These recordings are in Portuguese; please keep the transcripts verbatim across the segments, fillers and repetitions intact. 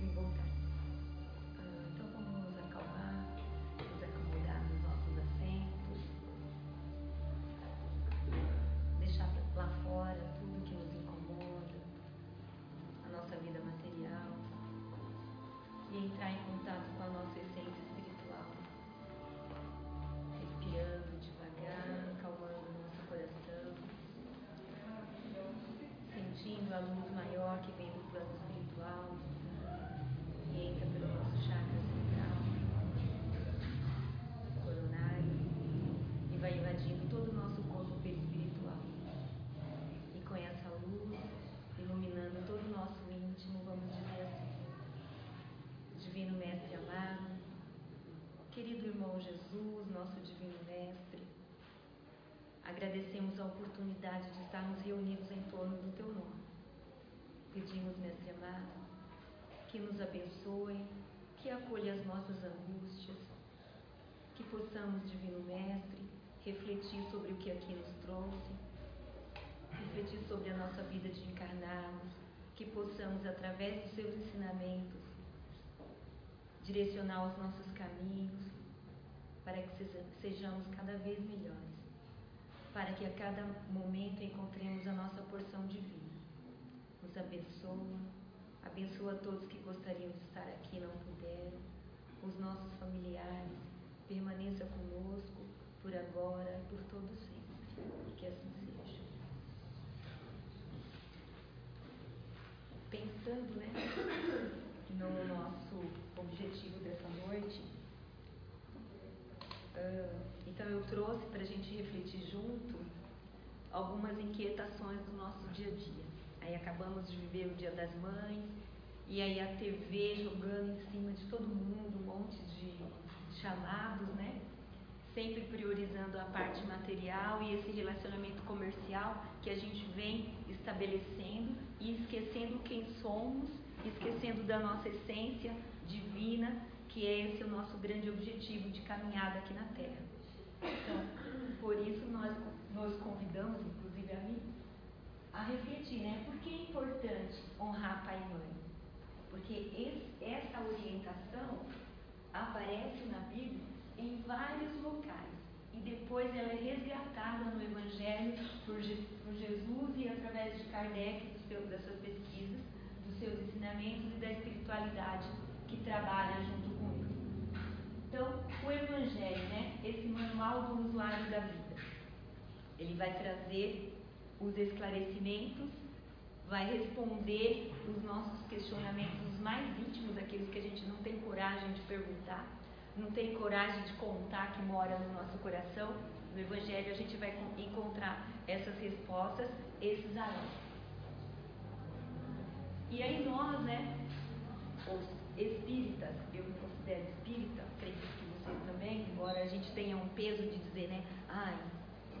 devem voltar. Ah, então vamos nos acalmar, nos acomodar nos nossos assentos, deixar lá fora tudo que nos incomoda, a nossa vida material, e entrar em contato com a nossa essência espiritual, respirando devagar, acalmando o nosso coração, sentindo a luz maior que vem do plano espiritual e entra pelo nosso chakra central, coronário, e vai invadindo todo o nosso corpo perispiritual. E com essa luz, iluminando todo o nosso íntimo, vamos dizer assim: Divino Mestre amado, querido irmão Jesus, nosso Divino Mestre, agradecemos a oportunidade de estarmos reunidos em torno do Teu nome. Pedimos, Mestre amado, que nos abençoe, que acolha as nossas angústias, que possamos, Divino Mestre, refletir sobre o que aqui nos trouxe, refletir sobre a nossa vida de encarnados, que possamos, através dos Seus ensinamentos, direcionar os nossos caminhos para que sejamos cada vez melhores, para que a cada momento encontremos a nossa porção de vida. Nos abençoa, abençoa todos que gostariam de estar aqui e não puderam, os nossos familiares. Permaneça conosco por agora e por todo sempre, que assim seja. Pensando, né, no nosso objetivo dessa noite, uh, então eu trouxe para a gente refletir junto algumas inquietações do nosso dia a dia. Aí acabamos de viver o Dia das Mães, e aí a T V jogando em cima de todo mundo um monte de chamados, né? Sempre priorizando a parte material e esse relacionamento comercial que a gente vem estabelecendo e esquecendo quem somos, esquecendo da nossa essência divina, que é esse o nosso grande objetivo de caminhada aqui na Terra. Então, por isso nós nos convidamos, inclusive a mim, a refletir, né? Por que é importante honrar pai e mãe? Porque esse, essa orientação aparece na Bíblia em vários locais e depois ela é resgatada no Evangelho por, Je, por Jesus e através de Kardec, do seu, das suas pesquisas, dos seus ensinamentos e da espiritualidade que trabalha junto com ele. Então, o Evangelho, né? Esse manual do usuário da vida, ele vai trazer os esclarecimentos, vai responder os nossos questionamentos mais íntimos, aqueles que a gente não tem coragem de perguntar, não tem coragem de contar que mora no nosso coração. No Evangelho a gente vai encontrar essas respostas, esses alertas. E aí nós, né, os espíritas, eu me considero espírita, acredito que vocês também, embora a gente tenha um peso de dizer, né, ai,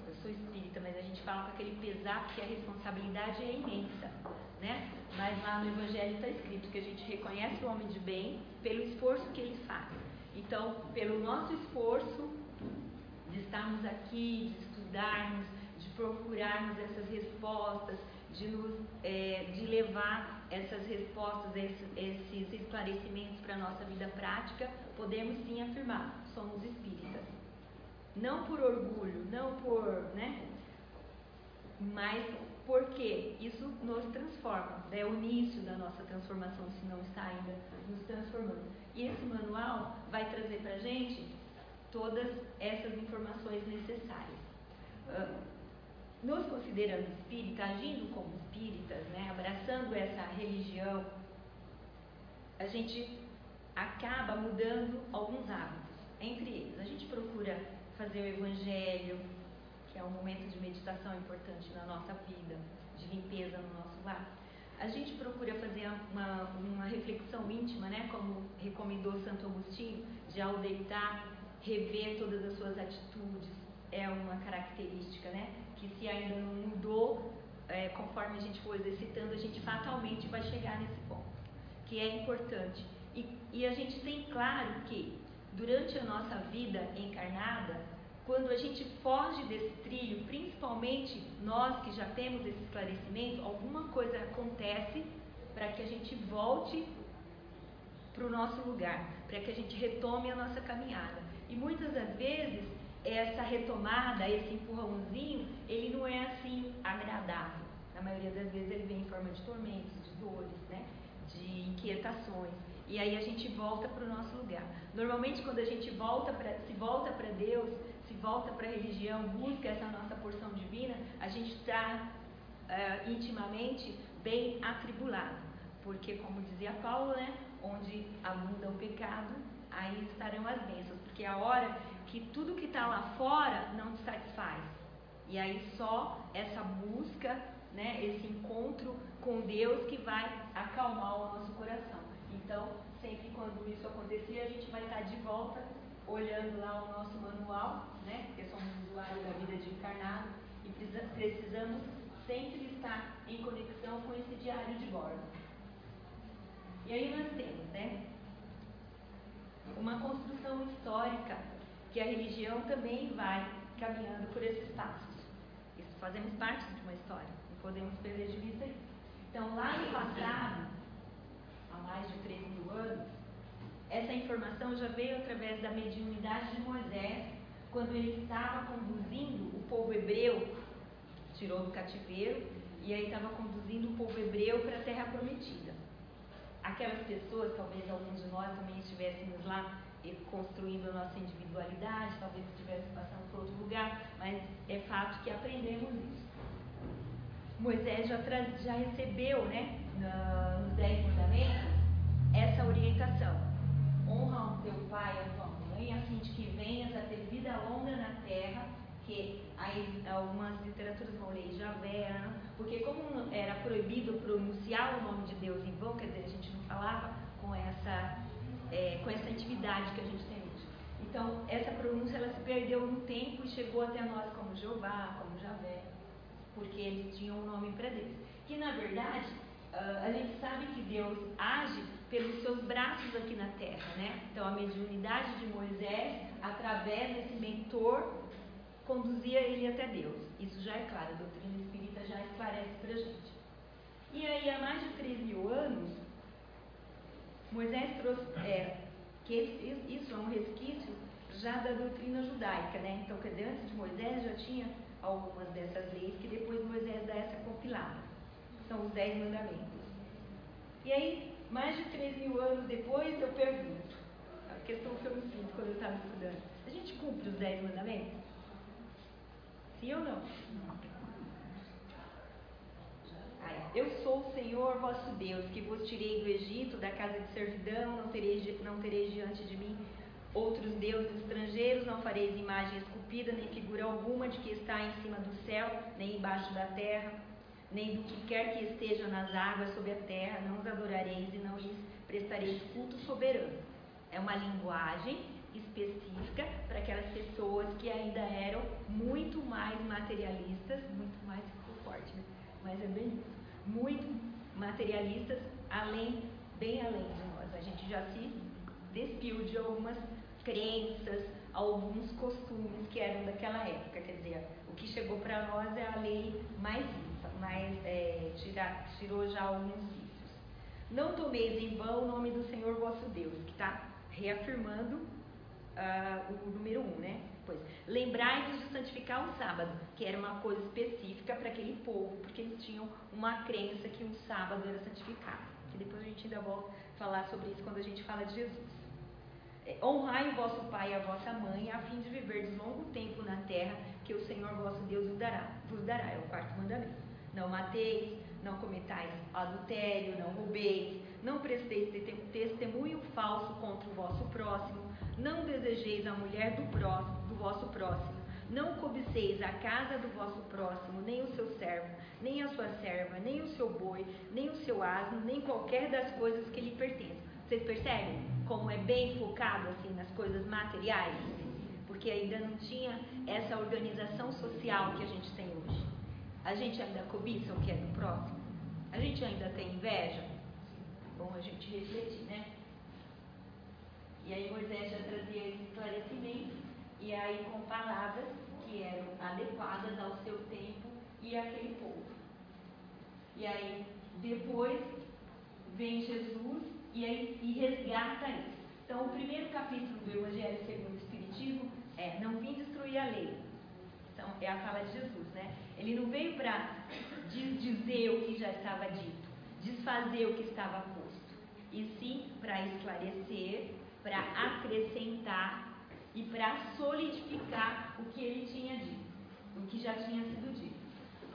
eu sou espírita, mas a gente fala com aquele pesar porque a responsabilidade é imensa, né? Mas lá no Evangelho está escrito que a gente reconhece o homem de bem pelo esforço que ele faz. Então, pelo nosso esforço de estarmos aqui, de estudarmos, de procurarmos essas respostas, de, nos, é, de levar essas respostas, esses, esses esclarecimentos para a nossa vida prática, podemos sim afirmar, somos espíritas. Não por orgulho, não por, né, mas porque isso nos transforma, é o início da nossa transformação, se não está ainda nos transformando. E esse manual vai trazer para a gente todas essas informações necessárias. Nos considerando espíritas, agindo como espíritas, né, abraçando essa religião, a gente acaba mudando alguns hábitos. Entre eles, a gente procura fazer o Evangelho, que é um momento de meditação importante na nossa vida, de limpeza no nosso lar. A gente procura fazer uma, uma reflexão íntima, né? Como recomendou Santo Agostinho, de ao deitar, rever todas as suas atitudes. É uma característica, né? Que se ainda não mudou, é, conforme a gente for exercitando, a gente fatalmente vai chegar nesse ponto, que é importante. E, e a gente tem claro que durante a nossa vida encarnada, quando a gente foge desse trilho, principalmente nós que já temos esse esclarecimento, alguma coisa acontece para que a gente volte para o nosso lugar, para que a gente retome a nossa caminhada. E muitas das vezes, essa retomada, esse empurrãozinho, ele não é assim agradável. Na maioria das vezes ele vem em forma de tormentos, de dores, né? De inquietações. E aí a gente volta para o nosso lugar. Normalmente quando a gente volta pra, se volta para Deus, se volta para a religião, busca essa nossa porção divina, a gente está uh, intimamente bem atribulado. Porque, como dizia Paulo, né? Onde abunda o pecado, aí estarão as bênçãos. Porque é a hora que tudo que está lá fora não te satisfaz. E aí só essa busca, né? Esse encontro com Deus que vai acalmar o nosso coração. Então, sempre quando isso acontecer, a gente vai estar de volta olhando lá o nosso manual, né? Porque somos usuários da vida de encarnado e precisamos sempre estar em conexão com esse diário de bordo. E aí nós temos, né? Uma construção histórica que a religião também vai caminhando por esses passos. Isso, fazemos parte de uma história, não podemos perder de vista isso. Então, lá no passado, há mais de três mil anos, essa informação já veio através da mediunidade de Moisés, quando ele estava conduzindo o povo hebreu, tirou do cativeiro, e aí estava conduzindo o povo hebreu para a terra prometida. Aquelas pessoas, talvez alguns de nós também estivéssemos lá construindo a nossa individualidade, talvez estivéssemos passando por outro lugar, mas é fato que aprendemos isso. Moisés já, já recebeu, né, nos Dez Mandamentos, essa orientação. Honra o teu pai e a tua mãe, a fim de que venhas a ter vida longa na terra, que aí algumas literaturas vão ler Javé, porque como era proibido pronunciar o nome de Deus em vão, quer dizer, a gente não falava com essa, é, com essa intimidade que a gente tem hoje. Então, essa pronúncia ela se perdeu no tempo e chegou até nós como Jeová, como Javé, porque eles tinham um nome para Deus. Que, na verdade, a gente sabe que Deus age pelos seus braços aqui na Terra, né? Então, a mediunidade de Moisés, através desse mentor, conduzia ele até Deus. Isso já é claro, a doutrina espírita já esclarece para a gente. E aí, há mais de três mil anos, Moisés trouxe... É, que isso é um resquício já da doutrina judaica, né? Então, quer dizer, antes de Moisés já tinha algumas dessas leis que depois Moisés dá essa compilada. São os Dez Mandamentos. E aí, mais de três mil anos depois, eu pergunto, a questão que eu me sinto quando eu estava estudando, a gente cumpre os Dez Mandamentos? Sim ou não? Ai, eu sou o Senhor vosso Deus, que vos tirei do Egito, da casa de servidão, não tereis, não tereis diante de mim outros deuses estrangeiros, não fareis imagem esculpida, nem figura alguma de que está em cima do céu, nem embaixo da terra, nem do que quer que esteja nas águas sobre a terra, não os adorareis e não lhes prestareis culto soberano. É uma linguagem específica para aquelas pessoas que ainda eram muito mais materialistas, muito mais forte, né? Mas é bem isso, muito materialistas, além, bem além de nós. A gente já se despiu de algumas crenças, alguns costumes que eram daquela época, quer dizer, o que chegou para nós é a lei mais mas é, tirar, tirou já alguns vícios. Não tomeis em vão o nome do Senhor vosso Deus, que está reafirmando uh, o número um, né? Pois, lembrai-vos de santificar o sábado, que era uma coisa específica para aquele povo, porque eles tinham uma crença que um sábado era santificado. Que depois a gente ainda volta a falar sobre isso quando a gente fala de Jesus. Honrai o vosso pai e a vossa mãe, a fim de viverdes longo tempo na terra, que o Senhor vosso Deus vos dará. Vos dará, é o quarto mandamento. Não mateis, não cometais adultério, não roubeis, não presteis testemunho falso contra o vosso próximo, não desejeis a mulher do, próximo, do vosso próximo, não cobiceis a casa do vosso próximo, nem o seu servo, nem a sua serva, nem o seu boi, nem o seu asno, nem qualquer das coisas que lhe pertencem. Vocês percebem como é bem focado assim nas coisas materiais? Porque ainda não tinha essa organização social que a gente tem hoje. A gente ainda cobiça o que é do próximo? A gente ainda tem inveja? Bom, a gente refletir, né? E aí Moisés já trazia esse esclarecimento, e aí com palavras que eram adequadas ao seu tempo e àquele povo. E aí, depois, vem Jesus e, aí, e resgata isso. Então, o primeiro capítulo do Evangelho Segundo o Espiritismo é: não vim destruir a lei. Então, é a fala de Jesus, né? Ele não veio para dizer o que já estava dito, desfazer o que estava posto, e sim para esclarecer, para acrescentar e para solidificar o que ele tinha dito, o que já tinha sido dito.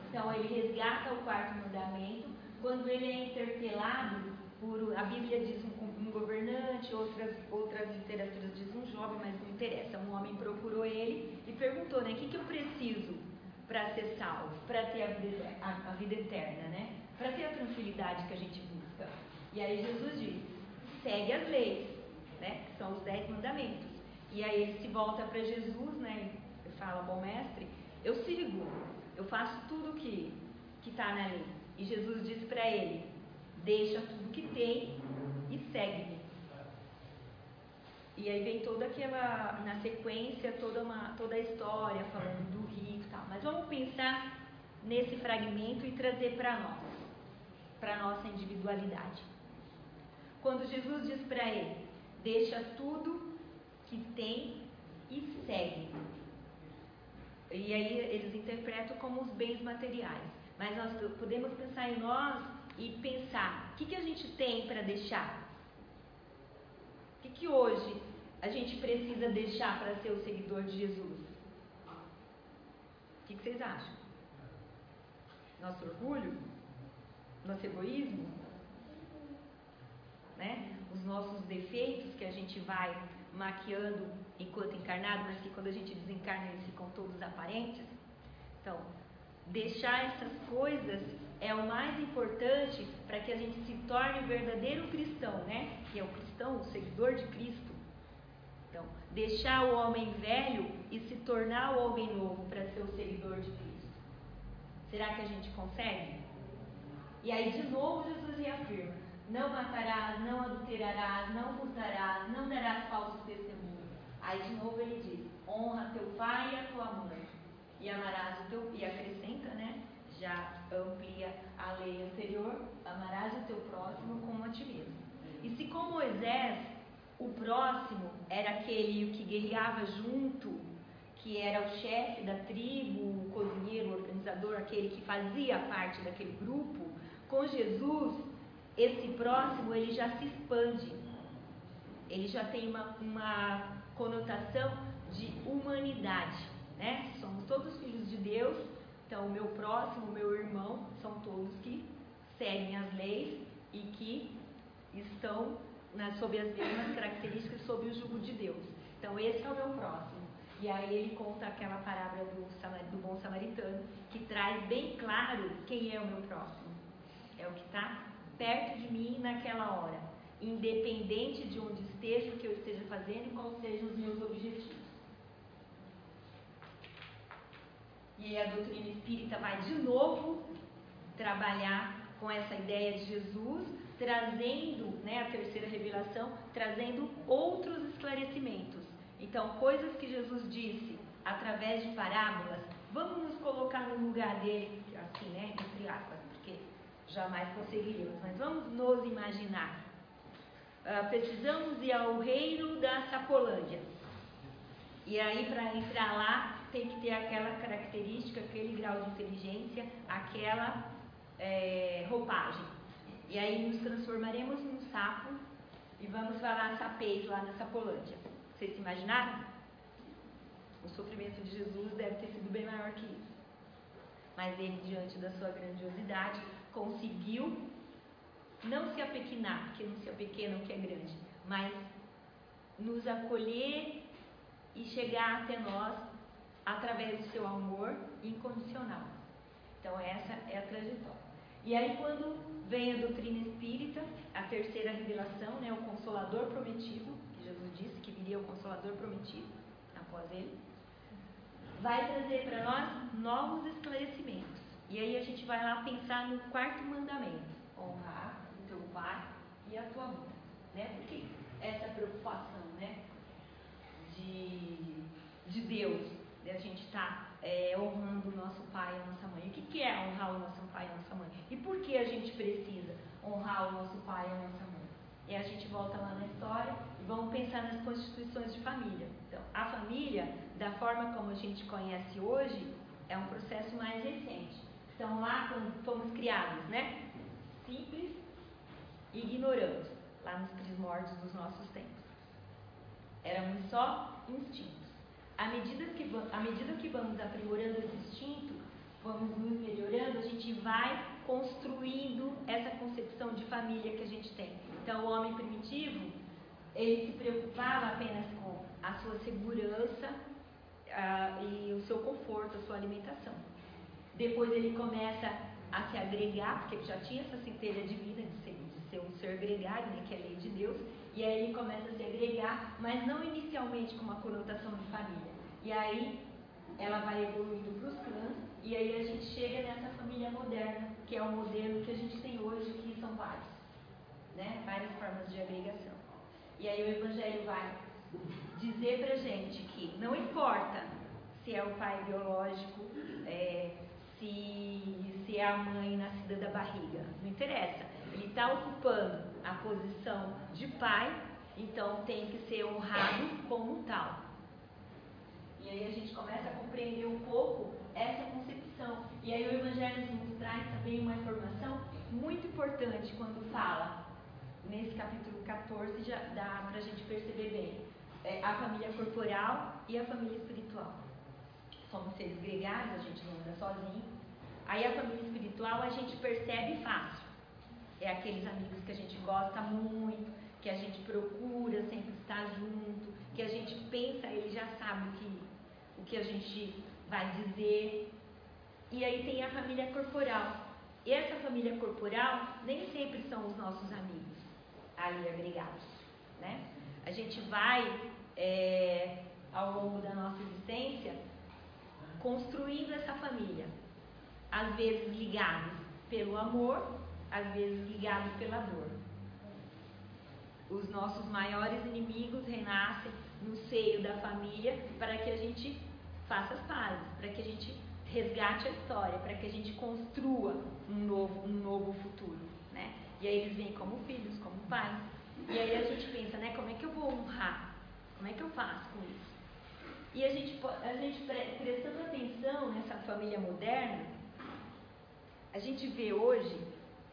Então, ele resgata o quarto mandamento. Quando ele é interpelado por, a Bíblia diz um, um governante, outras, outras literaturas diz um jovem, mas não interessa. Um homem procurou ele e perguntou, né, o que, que eu preciso para ser salvo, para ter a vida, a, a vida eterna, né? Para ter a tranquilidade que a gente busca. E aí Jesus diz, segue as leis, né? Que são os dez mandamentos. E aí ele se volta para Jesus, né? E fala, bom mestre, eu sigo, eu faço tudo que que está na lei. E Jesus disse para ele, deixa tudo que tem e segue-me. E aí vem toda aquela, na sequência, toda, uma, toda a história falando do rico e tal. Mas vamos pensar nesse fragmento e trazer para nós, para a nossa individualidade. Quando Jesus diz para ele, deixa tudo que tem e segue. E aí eles interpretam como os bens materiais. Mas nós podemos pensar em nós e pensar, o que, que a gente tem para deixar? O que, que hoje a gente precisa deixar para ser o seguidor de Jesus? O que, que vocês acham? Nosso orgulho? Nosso egoísmo? Né? Os nossos defeitos que a gente vai maquiando enquanto encarnado, mas que quando a gente desencarna eles ficam todos aparentes? Então, deixar essas coisas é o mais importante para que a gente se torne um verdadeiro cristão, né? Que é o cristão, o seguidor de Cristo. Então, deixar o homem velho e se tornar o homem novo para ser o seguidor de Cristo. Será que a gente consegue? E aí, de novo, Jesus reafirma: não matarás, não adulterarás, não furtarás, não darás falsos testemunhos. Aí, de novo, ele diz: honra teu pai e a tua mãe. E amarás o teu, e acrescenta, né? Já amplia a lei anterior, amarás o teu próximo como a ti mesmo. E se com Moisés, o próximo era aquele que guerreava junto, que era o chefe da tribo, o cozinheiro, o organizador, aquele que fazia parte daquele grupo, com Jesus, esse próximo, ele já se expande. Ele já tem uma, uma conotação de humanidade. Né? Somos todos filhos de Deus, então o meu próximo, o meu irmão, são todos que seguem as leis e que estão na, sob as mesmas características, sob o jugo de Deus. Então esse é o meu próximo. E aí ele conta aquela parábola do, do bom samaritano, que traz bem claro quem é o meu próximo. É o que está perto de mim naquela hora, independente de onde esteja, o que eu esteja fazendo e quais sejam os meus objetivos. E a doutrina espírita vai de novo trabalhar com essa ideia de Jesus, trazendo, né, a terceira revelação, trazendo outros esclarecimentos. Então, coisas que Jesus disse através de parábolas, vamos nos colocar no lugar dele, assim, né, entre aspas, porque jamais conseguiríamos, mas vamos nos imaginar. Uh, precisamos ir ao reino da Sapolândia. E aí, para entrar lá, tem que ter aquela característica, aquele grau de inteligência, aquela é, roupagem. E aí nos transformaremos num sapo e vamos falar sapês lá na Sapolândia. Vocês se imaginaram? O sofrimento de Jesus deve ter sido bem maior que isso. Mas ele, diante da sua grandiosidade, conseguiu não se apequinar, porque não se apequena o que é grande, mas nos acolher e chegar até nós através do seu amor incondicional. Então essa é a trajetória. E aí quando vem a doutrina espírita, a terceira revelação, né, o Consolador Prometido, que Jesus disse que viria o Consolador Prometido, após ele, vai trazer para nós novos esclarecimentos. E aí a gente vai lá pensar no quarto mandamento, honrar o teu pai e a tua mãe, né? Porque essa preocupação, né, de, de Deus, a gente está é, honrando o nosso pai e a nossa mãe. O que, que é honrar o nosso pai e a nossa mãe? E por que a gente precisa honrar o nosso pai e a nossa mãe? E a gente volta lá na história e vamos pensar nas constituições de família. Então, a família, da forma como a gente conhece hoje, é um processo mais recente. Então, lá quando fomos criados, né? Simples e ignoramos, lá nos primórdios dos nossos tempos. Éramos só instintos. À medida que, à medida que vamos aprimorando esse instinto, vamos nos melhorando, a gente vai construindo essa concepção de família que a gente tem. Então, o homem primitivo, ele se preocupava apenas com a sua segurança uh, e o seu conforto, a sua alimentação. Depois ele começa a se agregar, porque ele já tinha essa centelha divina de ser, de ser um ser gregário, né, que é a lei de Deus, e aí ele começa a se agregar, mas não inicialmente com uma conotação de família. E aí ela vai evoluindo para os clãs, e aí a gente chega nessa família moderna, que é o modelo que a gente tem hoje, que são vários, né? Várias formas de agregação. E aí o Evangelho vai dizer pra gente que não importa se é o pai biológico, é, se, se é a mãe nascida da barriga, não interessa. Ele está ocupando a posição de pai, então tem que ser honrado como tal. E aí a gente começa a compreender um pouco essa concepção. E aí o Evangelho nos traz também uma informação muito importante quando fala, nesse capítulo quatorze, já dá para a gente perceber bem, é, a família corporal e a família espiritual. Somos seres gregários, a gente não anda sozinho. Aí a família espiritual a gente percebe fácil. É aqueles amigos que a gente gosta muito, que a gente procura sempre estar junto, que a gente pensa, ele já sabe o que... o que a gente vai dizer. E aí tem a família corporal. E essa família corporal nem sempre são os nossos amigos ali agregados, né? A gente vai, é, ao longo da nossa existência, construindo essa família. Às vezes ligados pelo amor, às vezes ligados pela dor. Os nossos maiores inimigos renascem no seio da família para que a gente faça as pazes, para que a gente resgate a história, para que a gente construa um novo, um novo futuro, né? E aí eles vêm como filhos, como pais. E aí a gente pensa, né? Como é que eu vou honrar? Como é que eu faço com isso? E a gente, a gente prestando atenção nessa família moderna, a gente vê hoje,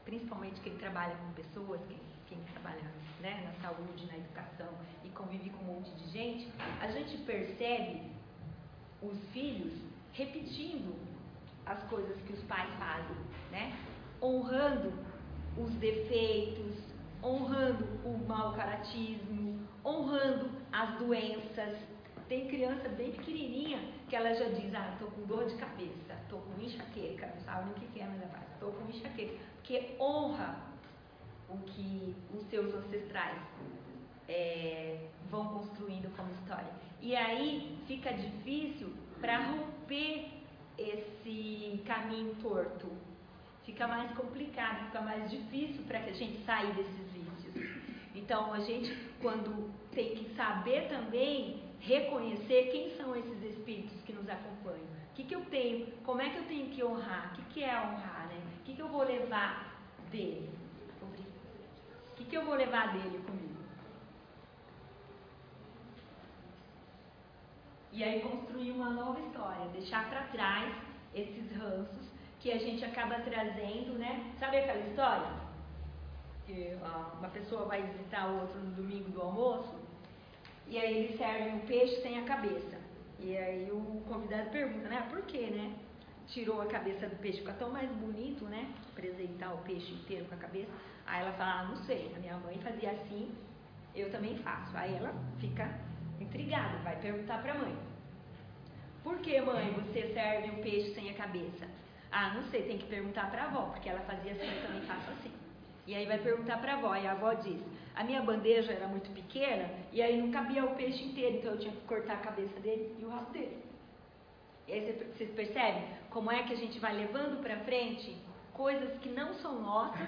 principalmente quem trabalha com pessoas, quem, quem trabalha, né, na saúde, na educação e convive com um monte de gente, a gente percebe os filhos repetindo as coisas que os pais fazem, né? Honrando os defeitos, honrando o mau caratismo, honrando as doenças. Tem criança bem pequenininha que ela já diz, ah, tô com dor de cabeça, tô com enxaqueca, não sabe nem o que é, mas ela faz, tô com enxaqueca, porque honra o que os seus ancestrais é, vão construindo como história. E aí fica difícil para romper esse caminho torto. Fica mais complicado, fica mais difícil para que a gente saia desses vícios. Então a gente, quando tem que saber também reconhecer quem são esses espíritos que nos acompanham. O que, que eu tenho? Como é que eu tenho que honrar? O que, que é honrar, né? O que, que eu vou levar dele? O que, que eu vou levar dele comigo? E aí construir uma nova história, deixar para trás esses ranços que a gente acaba trazendo, né? Sabe aquela história? Que ó, uma pessoa vai visitar o outro no domingo do almoço e aí eles servem um peixe sem a cabeça. E aí o convidado pergunta, né? Por quê, né? Tirou a cabeça do peixe, fica tão mais bonito, né? Apresentar o peixe inteiro com a cabeça. Aí ela fala, ah, não sei, a minha mãe fazia assim, eu também faço. Aí ela fica intrigada, vai perguntar para a mãe. Por que, mãe, você serve um peixe sem a cabeça? Ah, não sei, tem que perguntar para a avó, porque ela fazia assim, eu também faço assim. E aí vai perguntar para a avó, e a avó diz, a minha bandeja era muito pequena, e aí não cabia o peixe inteiro, então eu tinha que cortar a cabeça dele e o rabo dele. E aí vocês percebem como é que a gente vai levando para frente coisas que não são nossas,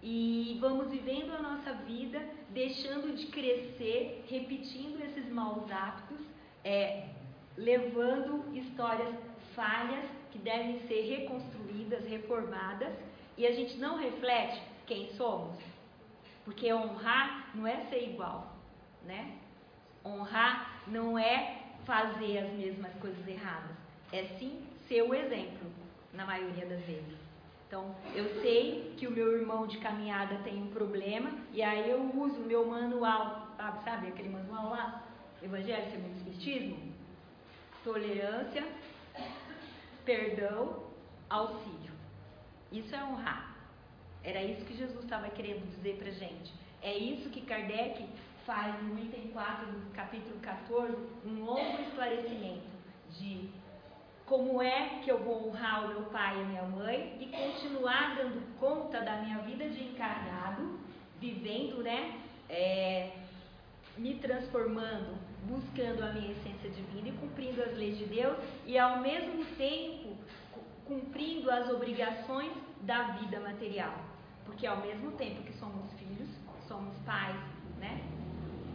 e vamos vivendo a nossa vida, deixando de crescer, repetindo esses maus hábitos, é, levando histórias falhas que devem ser reconstruídas, reformadas, e a gente não reflete quem somos. Porque honrar não é ser igual, né? Honrar não é fazer as mesmas coisas erradas, é sim ser o exemplo, na maioria das vezes. Então, eu sei que o meu irmão de caminhada tem um problema e aí eu uso o meu manual, sabe, sabe aquele manual lá? Evangelho Segundo o Espiritismo? Tolerância, perdão, auxílio. Isso é honrar. Era isso que Jesus estava querendo dizer pra gente. É isso que Kardec faz no item quatro, no capítulo quatorze, um longo esclarecimento de como é que eu vou honrar o meu pai e a minha mãe e continuar dando conta da minha vida de encarnado, vivendo, né, é, me transformando, buscando a minha essência divina e cumprindo as leis de Deus e, ao mesmo tempo, cumprindo as obrigações da vida material. Porque, ao mesmo tempo que somos filhos, somos pais, né,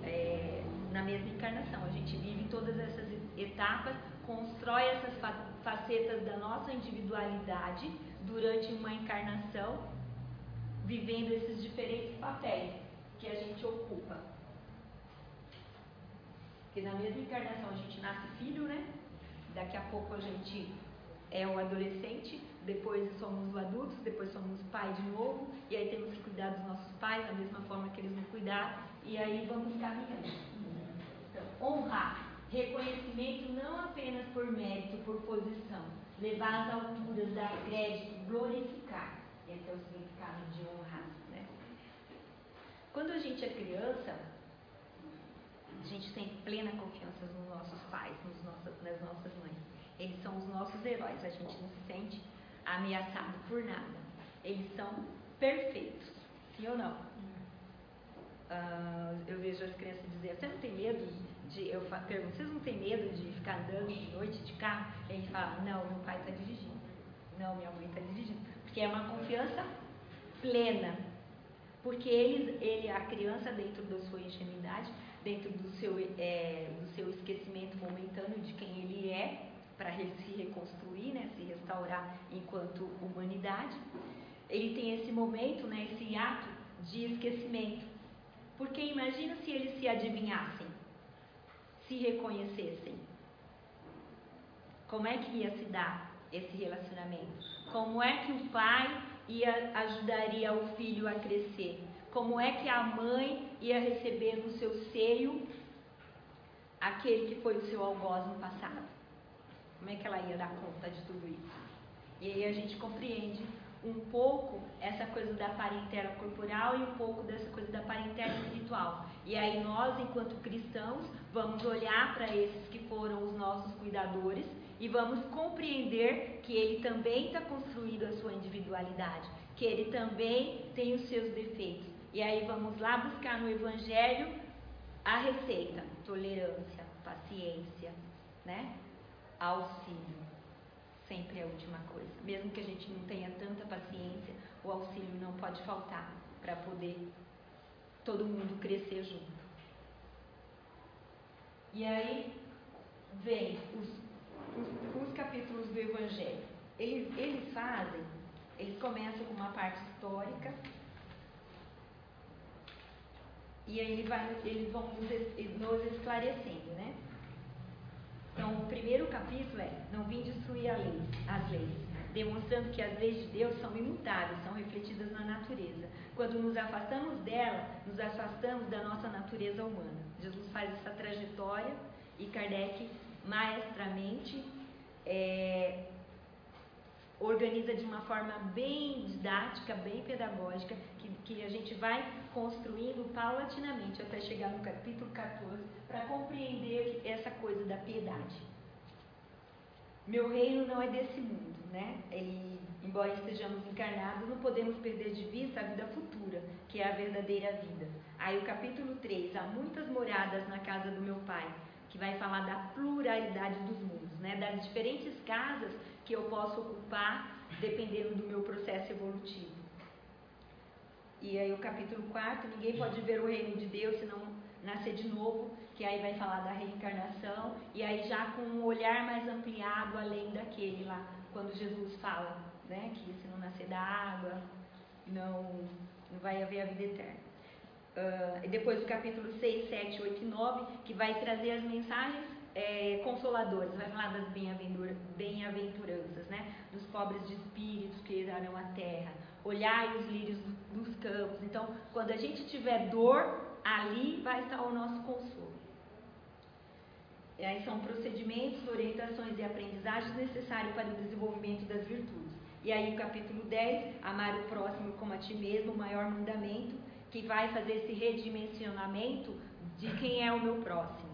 é, na mesma encarnação. A gente vive todas essas etapas, constrói essas facetas da nossa individualidade durante uma encarnação, vivendo esses diferentes papéis que a gente ocupa. Porque na mesma encarnação a gente nasce filho, né? Daqui a pouco a gente é o adolescente, depois somos adultos, depois somos pai de novo, e aí temos que cuidar dos nossos pais da mesma forma que eles vão cuidar, e aí vamos caminhando. Então, honrar. Reconhecimento não apenas por mérito, por posição. Levar às alturas, dar crédito, glorificar. Esse é o significado de honrar, né? Quando a gente é criança, a gente tem plena confiança nos nossos pais, nos nossos, nas nossas mães. Eles são os nossos heróis. A gente não se sente ameaçado por nada. Eles são perfeitos. Sim ou não? Uh, eu vejo as crianças dizer, você não tem medo de... Eu pergunto, vocês não tem medo de ficar andando de noite de carro? E a gente fala, não, meu pai está dirigindo. Não, minha mãe está dirigindo. Porque é uma confiança plena. Porque ele, ele, a criança, dentro da sua ingenuidade, dentro do seu, é, do seu esquecimento momentâneo de quem ele é, para se reconstruir, né, se restaurar enquanto humanidade, ele tem esse momento, né, esse ato de esquecimento. Porque imagina se eles se adivinhassem, se reconhecessem. Como é que ia se dar esse relacionamento? Como é que o pai ia ajudaria o filho a crescer? Como é que a mãe ia receber no seu seio aquele que foi o seu algoz no passado? Como é que ela ia dar conta de tudo isso? E aí a gente compreende um pouco essa coisa da parentela corporal e um pouco dessa coisa da parentela espiritual. E aí nós, enquanto cristãos, vamos olhar para esses que foram os nossos cuidadores e vamos compreender que ele também está construindo a sua individualidade, que ele também tem os seus defeitos. E aí vamos lá buscar no Evangelho a receita: tolerância, paciência, né? Auxílio. Sempre é a última coisa. Mesmo que a gente não tenha tanta paciência, o auxílio não pode faltar para poder todo mundo crescer junto. E aí vem os, os, os capítulos do Evangelho. Eles, eles fazem, eles começam com uma parte histórica e aí ele vai, eles vão nos esclarecendo, né? Então, o primeiro capítulo é: não vim destruir a lei, as leis, demonstrando que as leis de Deus são imutáveis, são refletidas na natureza. Quando nos afastamos dela, nos afastamos da nossa natureza humana. Jesus faz essa trajetória e Kardec, maestramente, é, organiza de uma forma bem didática, bem pedagógica, que, que a gente vai construindo paulatinamente até chegar no capítulo quatorze, para compreender essa coisa da piedade. Meu reino não é desse mundo, né? E, embora estejamos encarnados, não podemos perder de vista a vida futura, que é a verdadeira vida. Aí o capítulo três, há muitas moradas na casa do meu pai, que vai falar da pluralidade dos mundos, né? Das diferentes casas que eu posso ocupar dependendo do meu processo evolutivo. E aí o capítulo quatro, ninguém pode ver o reino de Deus se não nascer de novo, que aí vai falar da reencarnação, e aí já com um olhar mais ampliado além daquele lá, quando Jesus fala, né, que se não nascer da água, não, não vai haver a vida eterna. uh, depois do capítulo seis, sete, oito e nove, que vai trazer as mensagens é, consoladoras, vai falar das bem-aventuranças, né? Dos pobres de espíritos que herdarão a terra, olhai os lírios dos campos. Então, quando a gente tiver dor, ali vai estar o nosso consolo. E aí são procedimentos, orientações e aprendizagens necessários para o desenvolvimento das virtudes. E aí o capítulo dez, amar o próximo como a ti mesmo, o maior mandamento, que vai fazer esse redimensionamento de quem é o meu próximo.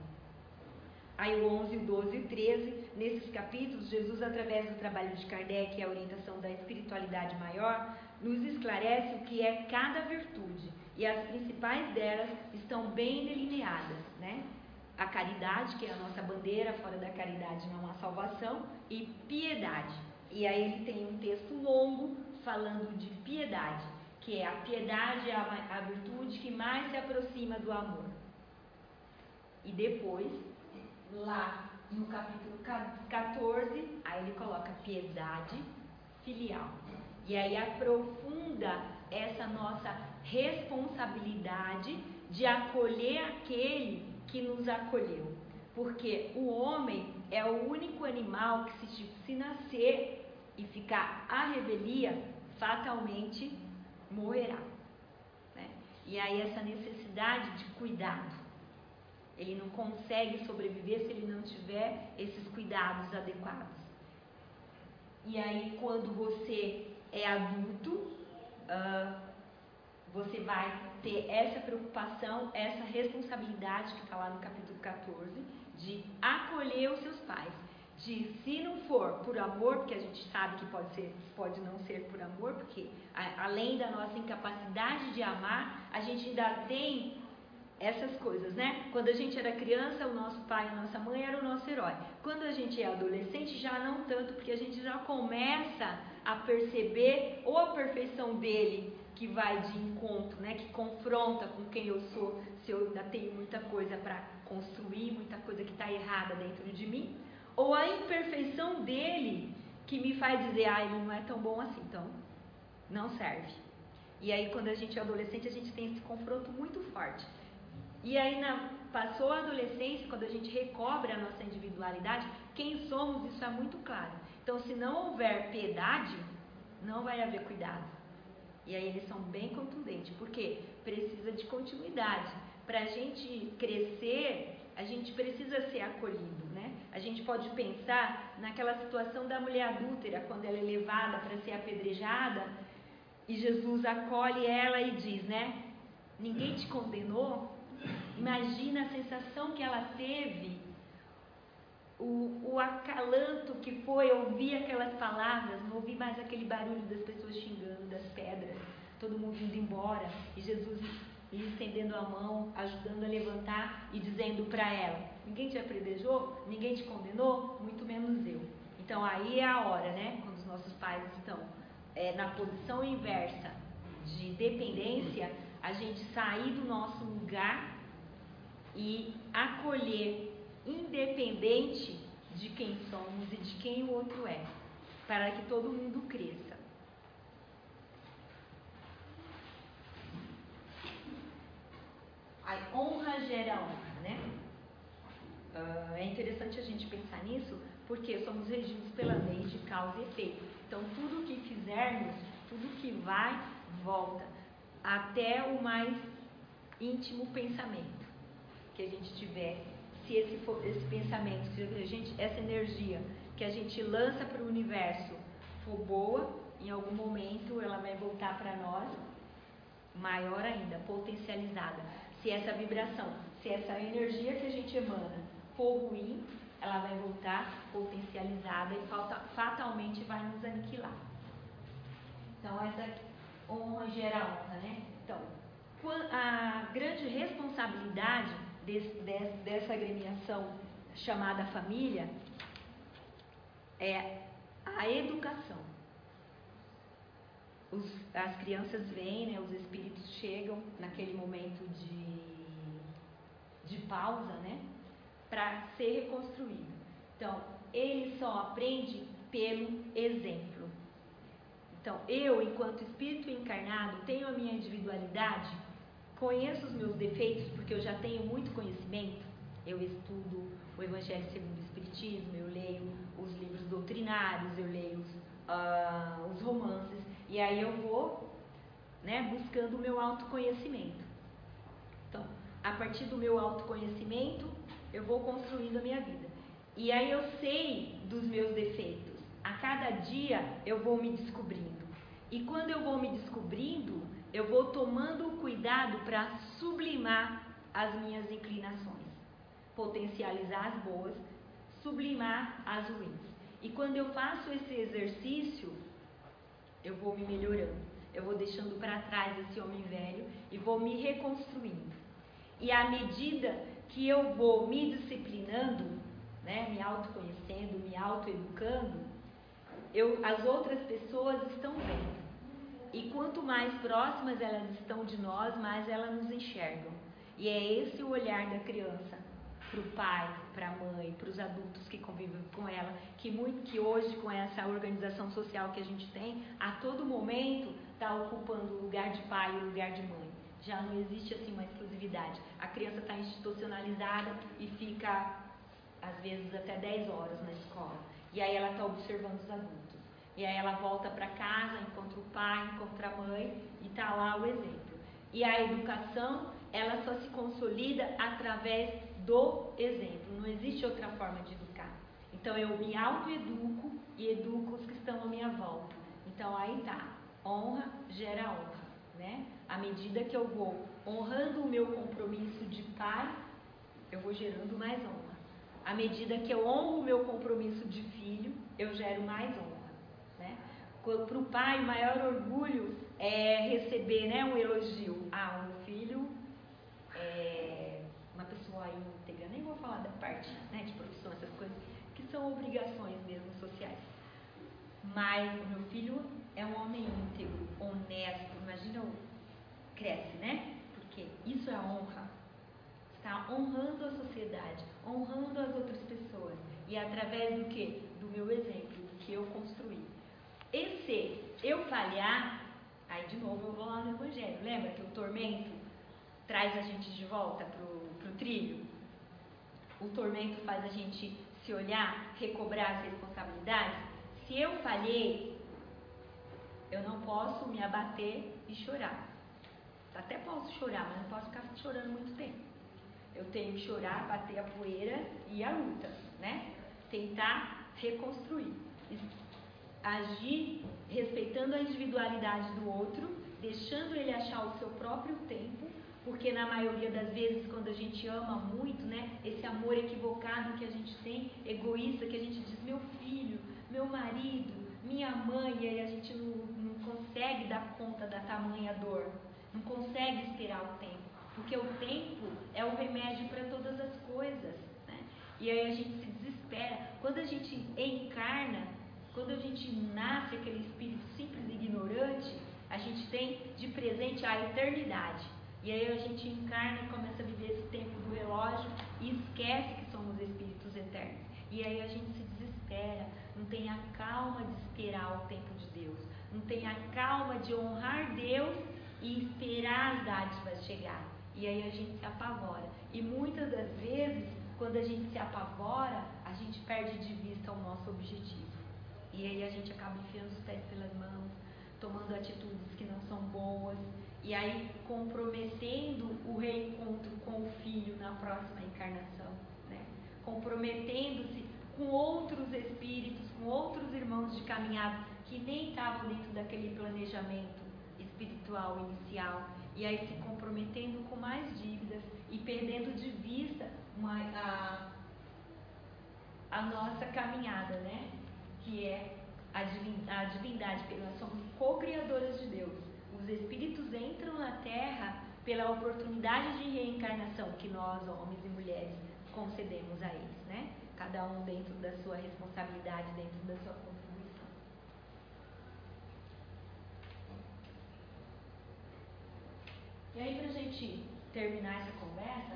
Aí o onze, o doze e o treze, nesses capítulos, Jesus, através do trabalho de Kardec e a orientação da espiritualidade maior, nos esclarece o que é cada virtude, e as principais delas estão bem delineadas, né? A caridade, que é a nossa bandeira, fora da caridade não há salvação, e piedade. E aí ele tem um texto longo falando de piedade, que é a piedade é a, a virtude que mais se aproxima do amor. E depois, lá no capítulo quatorze, aí ele coloca piedade filial. E aí aprofunda essa nossa responsabilidade de acolher aquele que nos acolheu, porque o homem é o único animal que se, se nascer e ficar à revelia, fatalmente morrerá, né? E aí essa necessidade de cuidado, ele não consegue sobreviver se ele não tiver esses cuidados adequados. E aí quando você é adulto, uh, você vai ter essa preocupação, essa responsabilidade que está lá no capítulo quatorze, de acolher os seus pais, de se não for por amor, porque a gente sabe que pode ser, pode não ser por amor, porque a, além da nossa incapacidade de amar, a gente ainda tem essas coisas, né? Quando a gente era criança, o nosso pai e a nossa mãe era o nosso herói. Quando a gente é adolescente, já não tanto, porque a gente já começa a perceber ou a perfeição dele, que vai de encontro, né? Que confronta com quem eu sou, se eu ainda tenho muita coisa para construir, muita coisa que está errada dentro de mim, ou a imperfeição dele, que me faz dizer, ah, ele não é tão bom assim, então não serve. E aí quando a gente é adolescente, a gente tem esse confronto muito forte. E aí na, passou a adolescência, quando a gente recobra a nossa individualidade, quem somos, isso é muito claro. Então se não houver piedade, não vai haver cuidado. E aí eles são bem contundentes, porque precisa de continuidade. Para a gente crescer, a gente precisa ser acolhido, né? A gente pode pensar naquela situação da mulher adúltera, quando ela é levada para ser apedrejada, e Jesus acolhe ela e diz, né? Ninguém te condenou? Imagina a sensação que ela teve, o, o acalanto que foi ouvir aquelas palavras, não ouvir mais aquele barulho das pessoas xingando, das pedras, todo mundo indo embora, e Jesus estendendo a mão, ajudando a levantar e dizendo para ela, ninguém te apedrejou, ninguém te condenou, muito menos eu. Então aí é a hora, né, quando os nossos pais estão é, na posição inversa de dependência, a gente sair do nosso lugar e acolher, independente de quem somos e de quem o outro é, para que todo mundo cresça. A honra gera honra, né? Uh, é interessante a gente pensar nisso, porque somos regidos pela lei de causa e efeito. Então, tudo que fizermos, tudo que vai, volta, até o mais íntimo pensamento que a gente tiver. Se esse, esse pensamento, se a gente, essa energia que a gente lança para o universo for boa, em algum momento ela vai voltar para nós maior ainda, potencializada. Se essa vibração, se essa energia que a gente emana for ruim, ela vai voltar potencializada e fatalmente vai nos aniquilar. Então, essa honra gera honra, né? Então, a grande responsabilidade dessa agremiação chamada família é a educação. Os, as crianças vêm, né, os espíritos chegam naquele momento de, de pausa, né, para ser reconstruído. Então, ele só aprende pelo exemplo. Então, eu, enquanto espírito encarnado, tenho a minha individualidade conheço os meus defeitos porque eu já tenho muito conhecimento, eu estudo o Evangelho Segundo o Espiritismo, eu leio os livros doutrinários, eu leio os, uh, os romances, e aí eu vou, né, buscando o meu autoconhecimento. Então, a partir do meu autoconhecimento, eu vou construindo a minha vida. E aí eu sei dos meus defeitos. A cada dia eu vou me descobrindo. E quando eu vou me descobrindo, eu vou tomando cuidado para sublimar as minhas inclinações, potencializar as boas, sublimar as ruins. E quando eu faço esse exercício, eu vou me melhorando, eu vou deixando para trás esse homem velho e vou me reconstruindo. E à medida que eu vou me disciplinando, né, me autoconhecendo, me autoeducando, eu, as outras pessoas estão vendo. E quanto mais próximas elas estão de nós, mais elas nos enxergam. E é esse o olhar da criança para o pai, para a mãe, para os adultos que convivem com ela, que, muito, que hoje, com essa organização social que a gente tem, a todo momento está ocupando o lugar de pai e o lugar de mãe. Já não existe assim uma exclusividade. A criança está institucionalizada e fica, às vezes, até dez horas na escola. E aí ela está observando os adultos. E aí ela volta para casa, encontra o pai, encontra a mãe e está lá o exemplo. E a educação, ela só se consolida através do exemplo. Não existe outra forma de educar. Então eu me autoeduco e educo os que estão à minha volta. Então aí tá, honra gera honra, né? À medida que eu vou honrando o meu compromisso de pai, eu vou gerando mais honra. À medida que eu honro o meu compromisso de filho, eu gero mais honra, né? Para o pai, o maior orgulho é receber, né, um elogio. Ah, um filho, é uma pessoa íntegra, nem vou falar da parte, né, de profissão, essas coisas, que são obrigações mesmo sociais. Mas o meu filho é um homem íntegro, honesto, imagina, cresce, né? Porque isso é honra. Está honrando a sociedade, honrando as outras pessoas. E através do quê? Do meu exemplo, do que eu construí. E se eu falhar, aí de novo eu vou lá no Evangelho. Lembra que o tormento traz a gente de volta para o trilho? O tormento faz a gente se olhar, recobrar as responsabilidades. Se eu falhei, eu não posso me abater e chorar. Até posso chorar, mas não posso ficar chorando muito tempo. Eu tenho que chorar, bater a poeira e a luta, né? Tentar reconstruir. Agir respeitando a individualidade do outro, deixando ele achar o seu próprio tempo, porque na maioria das vezes, quando a gente ama muito, né? Esse amor equivocado que a gente tem, egoísta, que a gente diz, meu filho, meu marido, minha mãe, e aí a gente não, não consegue dar conta da tamanha dor, não consegue esperar o tempo, porque o tempo é o remédio para todas as coisas, né? E aí a gente se desespera. Quando a gente encarna, quando a gente nasce aquele espírito simples e ignorante, a gente tem de presente a eternidade. E aí a gente encarna e começa a viver esse tempo do relógio e esquece que somos espíritos eternos. E aí a gente se desespera, não tem a calma de esperar o tempo de Deus, não tem a calma de honrar Deus e esperar as dádivas chegar. E aí a gente se apavora. E muitas das vezes, quando a gente se apavora, a gente perde de vista o nosso objetivo. E aí a gente acaba enfiando os pés pelas mãos, tomando atitudes que não são boas, e aí comprometendo o reencontro com o filho na próxima encarnação, né? Comprometendo-se com outros espíritos, com outros irmãos de caminhada que nem estavam dentro daquele planejamento espiritual inicial, e aí se comprometendo com mais dívidas e perdendo de vista uma, a, a nossa caminhada, né? Que é a divindade, a divindade, nós somos co-criadores de Deus. Os espíritos entram na Terra pela oportunidade de reencarnação que nós, homens e mulheres, concedemos a eles, né? Cada um dentro da sua responsabilidade, dentro da sua contribuição. E aí, pra gente terminar essa conversa,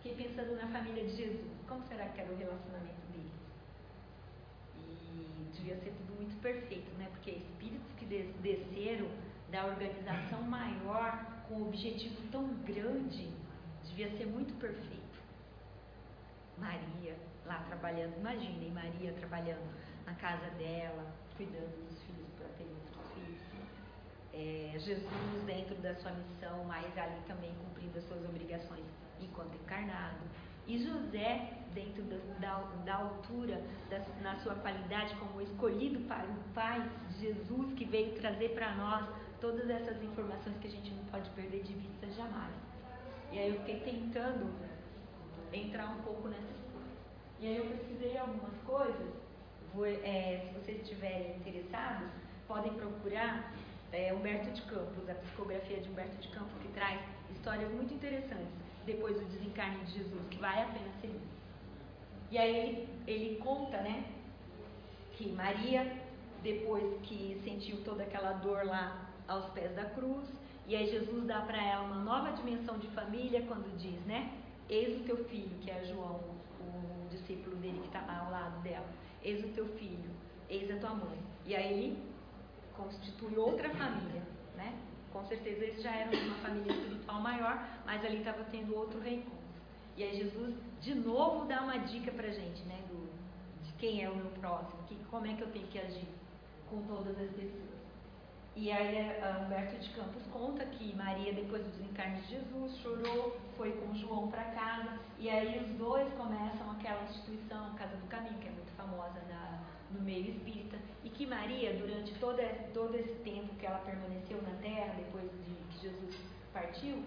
fiquei pensando na família de Jesus. Como será que era o relacionamento deles? E devia ser tudo muito perfeito, né? Porque espíritos que desceram da organização maior com o objetivo tão grande, devia ser muito perfeito. Maria lá trabalhando, imaginem Maria trabalhando na casa dela, cuidando dos filhos para ter muitos filhos. É, Jesus dentro da sua missão, mas ali também cumprindo as suas obrigações enquanto encarnado. E José dentro da, da, da altura, da, na sua qualidade como escolhido para o Pai, Jesus que veio trazer para nós todas essas informações que a gente não pode perder de vista jamais. E aí eu fiquei tentando entrar um pouco nessas coisas. E aí eu pesquisei algumas coisas. Vou, é, se vocês estiverem interessados, podem procurar é, Humberto de Campos, a psicografia de Humberto de Campos, que traz histórias muito interessantes depois do desencarne de Jesus, que vale a pena ser. E aí ele, ele conta, né, que Maria, depois que sentiu toda aquela dor lá aos pés da cruz, e aí Jesus dá para ela uma nova dimensão de família quando diz, né, eis o teu filho, que é João, o discípulo dele que está lá ao lado dela, eis o teu filho, eis a tua mãe, e aí ele constitui outra família, né, com certeza eles já eram uma família espiritual maior, mas ali estava tendo outro reencontro, e aí Jesus de novo dá uma dica para a gente, né, do, de quem é o meu próximo, que, como é que eu tenho que agir com todas as pessoas. E aí Humberto de Campos conta que Maria, depois do desencarne de Jesus, chorou, foi com João para casa, e aí os dois começam aquela instituição, Casa do Caminho, que é muito famosa na, no meio espírita, e que Maria, durante toda, todo esse tempo que ela permaneceu na Terra, depois de que Jesus partiu,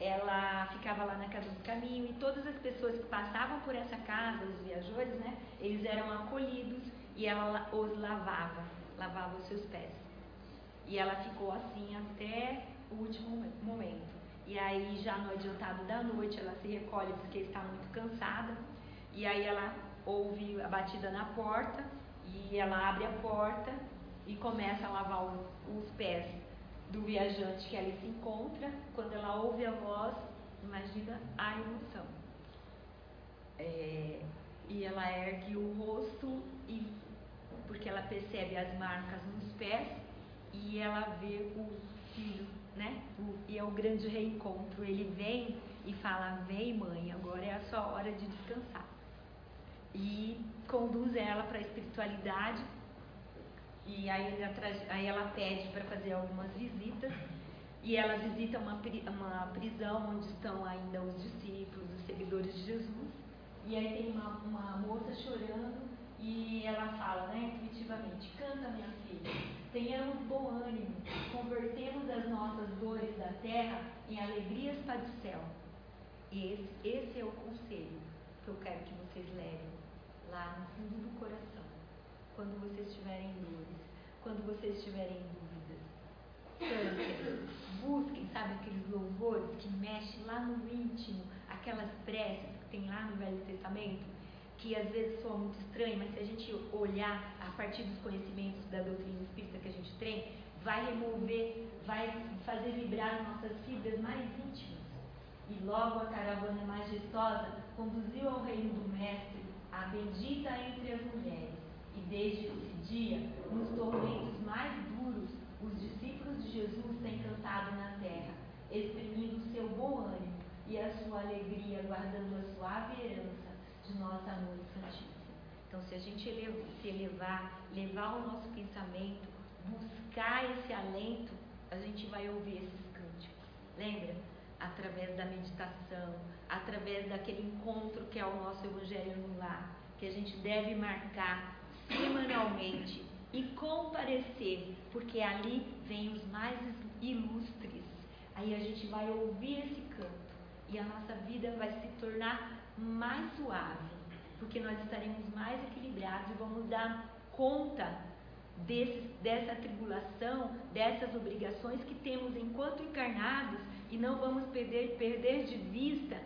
ela ficava lá na Casa do Caminho, e todas as pessoas que passavam por essa casa, os viajores, né, eles eram acolhidos, e ela os lavava, lavava os seus pés. E ela ficou assim até o último momento. E aí, já no adiantado da noite, ela se recolhe porque está muito cansada. E aí ela ouve a batida na porta, e ela abre a porta e começa a lavar os pés do viajante que ali se encontra. Quando ela ouve a voz, imagina a emoção. É, e ela ergue o rosto, e, porque ela percebe as marcas nos pés, e ela vê o filho, né? E é o grande reencontro. Ele vem e fala, vem mãe, agora é a sua hora de descansar. E conduz ela para a espiritualidade. E aí, aí ela pede para fazer algumas visitas. E ela visita uma, uma prisão onde estão ainda os discípulos, os seguidores de Jesus. E aí tem uma, uma moça chorando. E ela fala, né, intuitivamente, canta minha filha, tenhamos bom ânimo, convertemos as nossas dores da terra em alegrias para o céu. E esse, esse é o conselho que eu quero que vocês levem lá no fundo do coração, quando vocês tiverem dores, quando vocês tiverem dúvidas, cantem, busquem, sabe, aqueles louvores que mexem lá no íntimo, aquelas preces que tem lá no Velho Testamento, que às vezes soa muito estranho, mas se a gente olhar a partir dos conhecimentos da doutrina espírita que a gente tem, vai remover, vai fazer vibrar nossas fibras mais íntimas. E logo a caravana majestosa conduziu ao reino do Mestre, a bendita entre as mulheres. E desde esse dia, nos tormentos mais duros, os discípulos de Jesus têm cantado na terra, exprimindo o seu bom ânimo e a sua alegria, guardando a suave herança de nossa amor santíssima. Então, se a gente se elevar, levar o nosso pensamento, buscar esse alento, a gente vai ouvir esses cânticos. Lembra? Através da meditação, através daquele encontro que é o nosso Evangelho no Lar, que a gente deve marcar semanalmente e comparecer, porque ali vem os mais ilustres. Aí a gente vai ouvir esse canto e a nossa vida vai se tornar mais suave, porque nós estaremos mais equilibrados e vamos dar conta desse, dessa tribulação, dessas obrigações que temos enquanto encarnados, e não vamos perder, perder de vista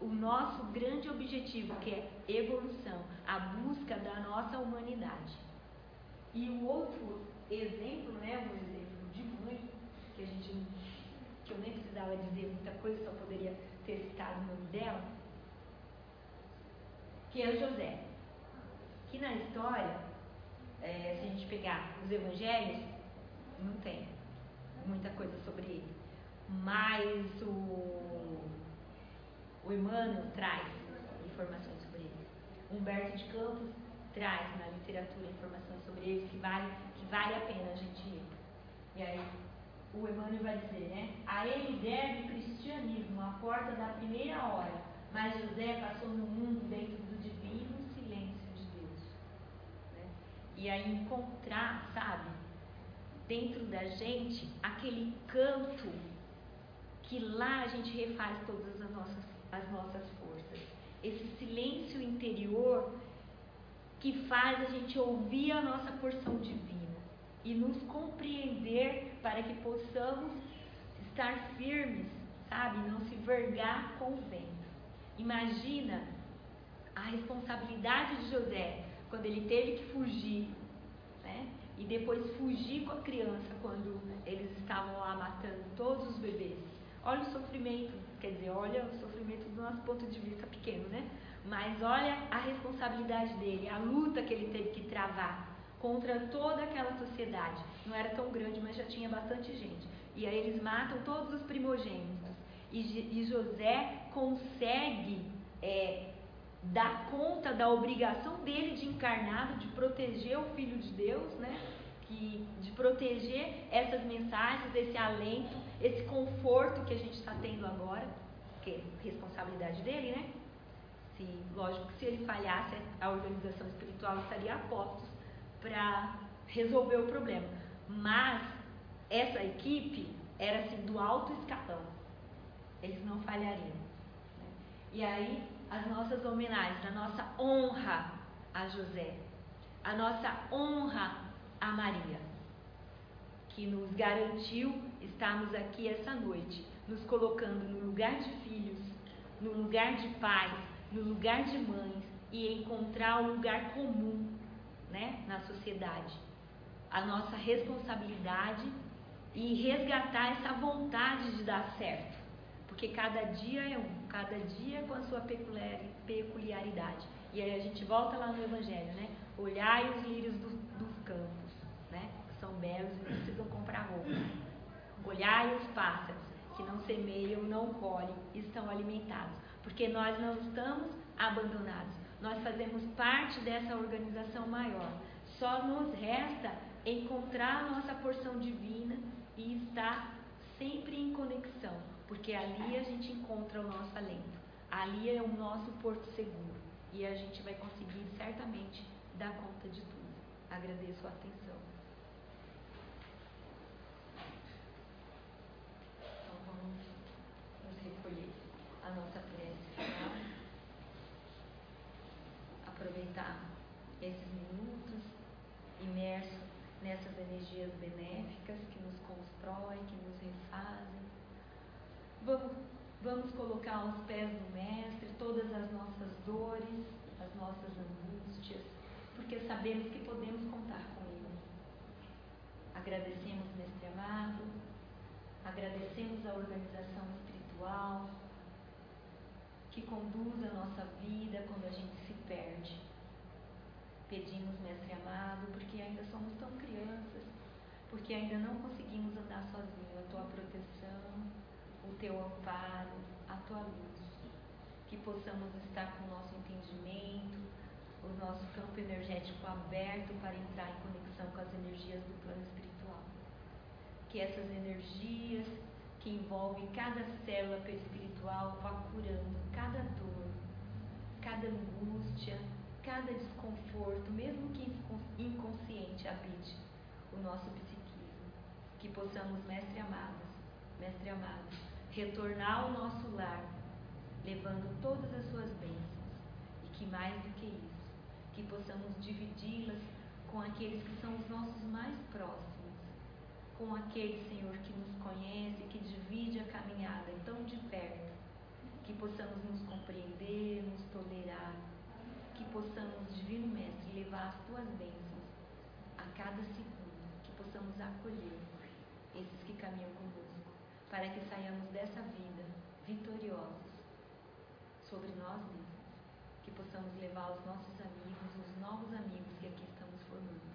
o nosso grande objetivo, que é evolução, a busca da nossa humanidade. E o outro exemplo, né, um exemplo de mãe, que, a gente, que eu nem precisava dizer muita coisa, só poderia ter citado o nome dela, que é José, que na história, é, se a gente pegar os evangelhos, não tem muita coisa sobre ele. mas o, o Emmanuel traz informações sobre eles. Humberto de Campos traz na literatura informações sobre eles que vale, que vale a pena a gente ir. E aí o Emmanuel vai dizer, né? A ele deve o cristianismo, a porta da primeira hora, mas José passou no mundo dentro do divino silêncio de Deus. Né? E aí encontrar, sabe, dentro da gente, aquele canto que lá a gente refaz todas as nossas, as nossas forças. Esse silêncio interior que faz a gente ouvir a nossa porção divina e nos compreender para que possamos estar firmes, sabe? Não se vergar com o vento. Imagina a responsabilidade de José quando ele teve que fugir, né? E depois fugir com a criança quando eles estavam lá matando todos os bebês. Olha o sofrimento, quer dizer, olha o sofrimento do nosso ponto de vista pequeno, né? Mas olha a responsabilidade dele, a luta que ele teve que travar contra toda aquela sociedade. Não era tão grande, mas já tinha bastante gente. E aí eles matam todos os primogênitos. E, e José consegue é, dar conta da obrigação dele de encarnado, de proteger o Filho de Deus, né? Que, de proteger essas mensagens, esse alento, esse conforto que a gente está tendo agora, que é responsabilidade dele, né? Se, lógico que se ele falhasse, a organização espiritual estaria a postos para resolver o problema. Mas essa equipe era assim, do alto escalão. Eles não falhariam. Né? E aí, as nossas homenagens, a nossa honra a José, a nossa honra a Maria, que nos garantiu estarmos aqui essa noite, nos colocando no lugar de filhos, no lugar de pais, no lugar de mães e encontrar um lugar comum, né, na sociedade. A nossa responsabilidade e resgatar essa vontade de dar certo, porque cada dia é um, cada dia com a sua peculiaridade. E aí a gente volta lá no Evangelho, né? Olhai os lírios do, dos campos, né? Que são belos e não precisam comprar roupa. Olhai os pássaros, que não semeiam, não colhem, estão alimentados, porque nós não estamos abandonados. Nós fazemos parte dessa organização maior. Só nos resta encontrar a nossa porção divina e estar sempre em conexão, porque ali a gente encontra o nosso alento, ali é o nosso porto seguro e a gente vai conseguir certamente dar conta de tudo. Agradeço a atenção. Então vamos nos recolher a nossa prece final. Aproveitar esses minutos imersos nessas energias benéficas que nos constroem, que nos refazem. Vamos, vamos colocar aos pés do Mestre todas as nossas dores, as nossas angústias, porque sabemos que podemos contar com Ele. Agradecemos, Mestre amado, agradecemos a organização espiritual, que conduz a nossa vida quando a gente se perde. Pedimos, Mestre amado, porque ainda somos tão crianças, porque ainda não conseguimos andar sozinhos, a Tua proteção, o Teu amparo, a Tua luz, que possamos estar com o nosso entendimento, o nosso campo energético aberto para entrar em conexão com as energias do plano espiritual. Que essas energias que envolve cada célula perispiritual, vá curando cada dor, cada angústia, cada desconforto, mesmo que inconsciente habite o nosso psiquismo. Que possamos, Mestre amados, Mestre amado, retornar ao nosso lar, levando todas as suas bênçãos, e que mais do que isso, que possamos dividi-las com aqueles que são os nossos mais próximos, com aquele, Senhor, que nos conhece, que divide a caminhada tão de perto, que possamos nos compreender, nos tolerar, que possamos, Divino Mestre, levar as Tuas bênçãos a cada segundo, que possamos acolher esses que caminham conosco, para que saiamos dessa vida vitoriosos sobre nós mesmos, que possamos levar os nossos amigos, os novos amigos que aqui estamos formando.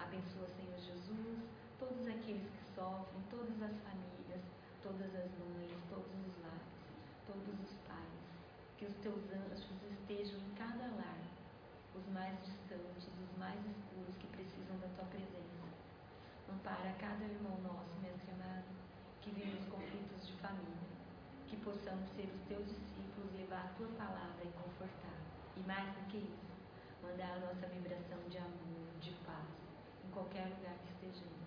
Abençoa, Senhor Jesus, todos aqueles que sofrem, todas as famílias, todas as mães, todos os lares, todos os pais, que os teus anjos estejam em cada lar, os mais distantes, os mais escuros que precisam da tua presença. Ampara cada irmão nosso, mestre amado, que vive os conflitos de família, que possamos ser os teus discípulos, levar a tua palavra e confortar. E mais do que isso, mandar a nossa vibração de amor, de paz, em qualquer lugar que estejamos.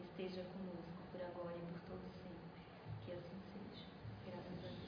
Esteja conosco por agora e por todo sempre. Que assim seja. Graças a Deus.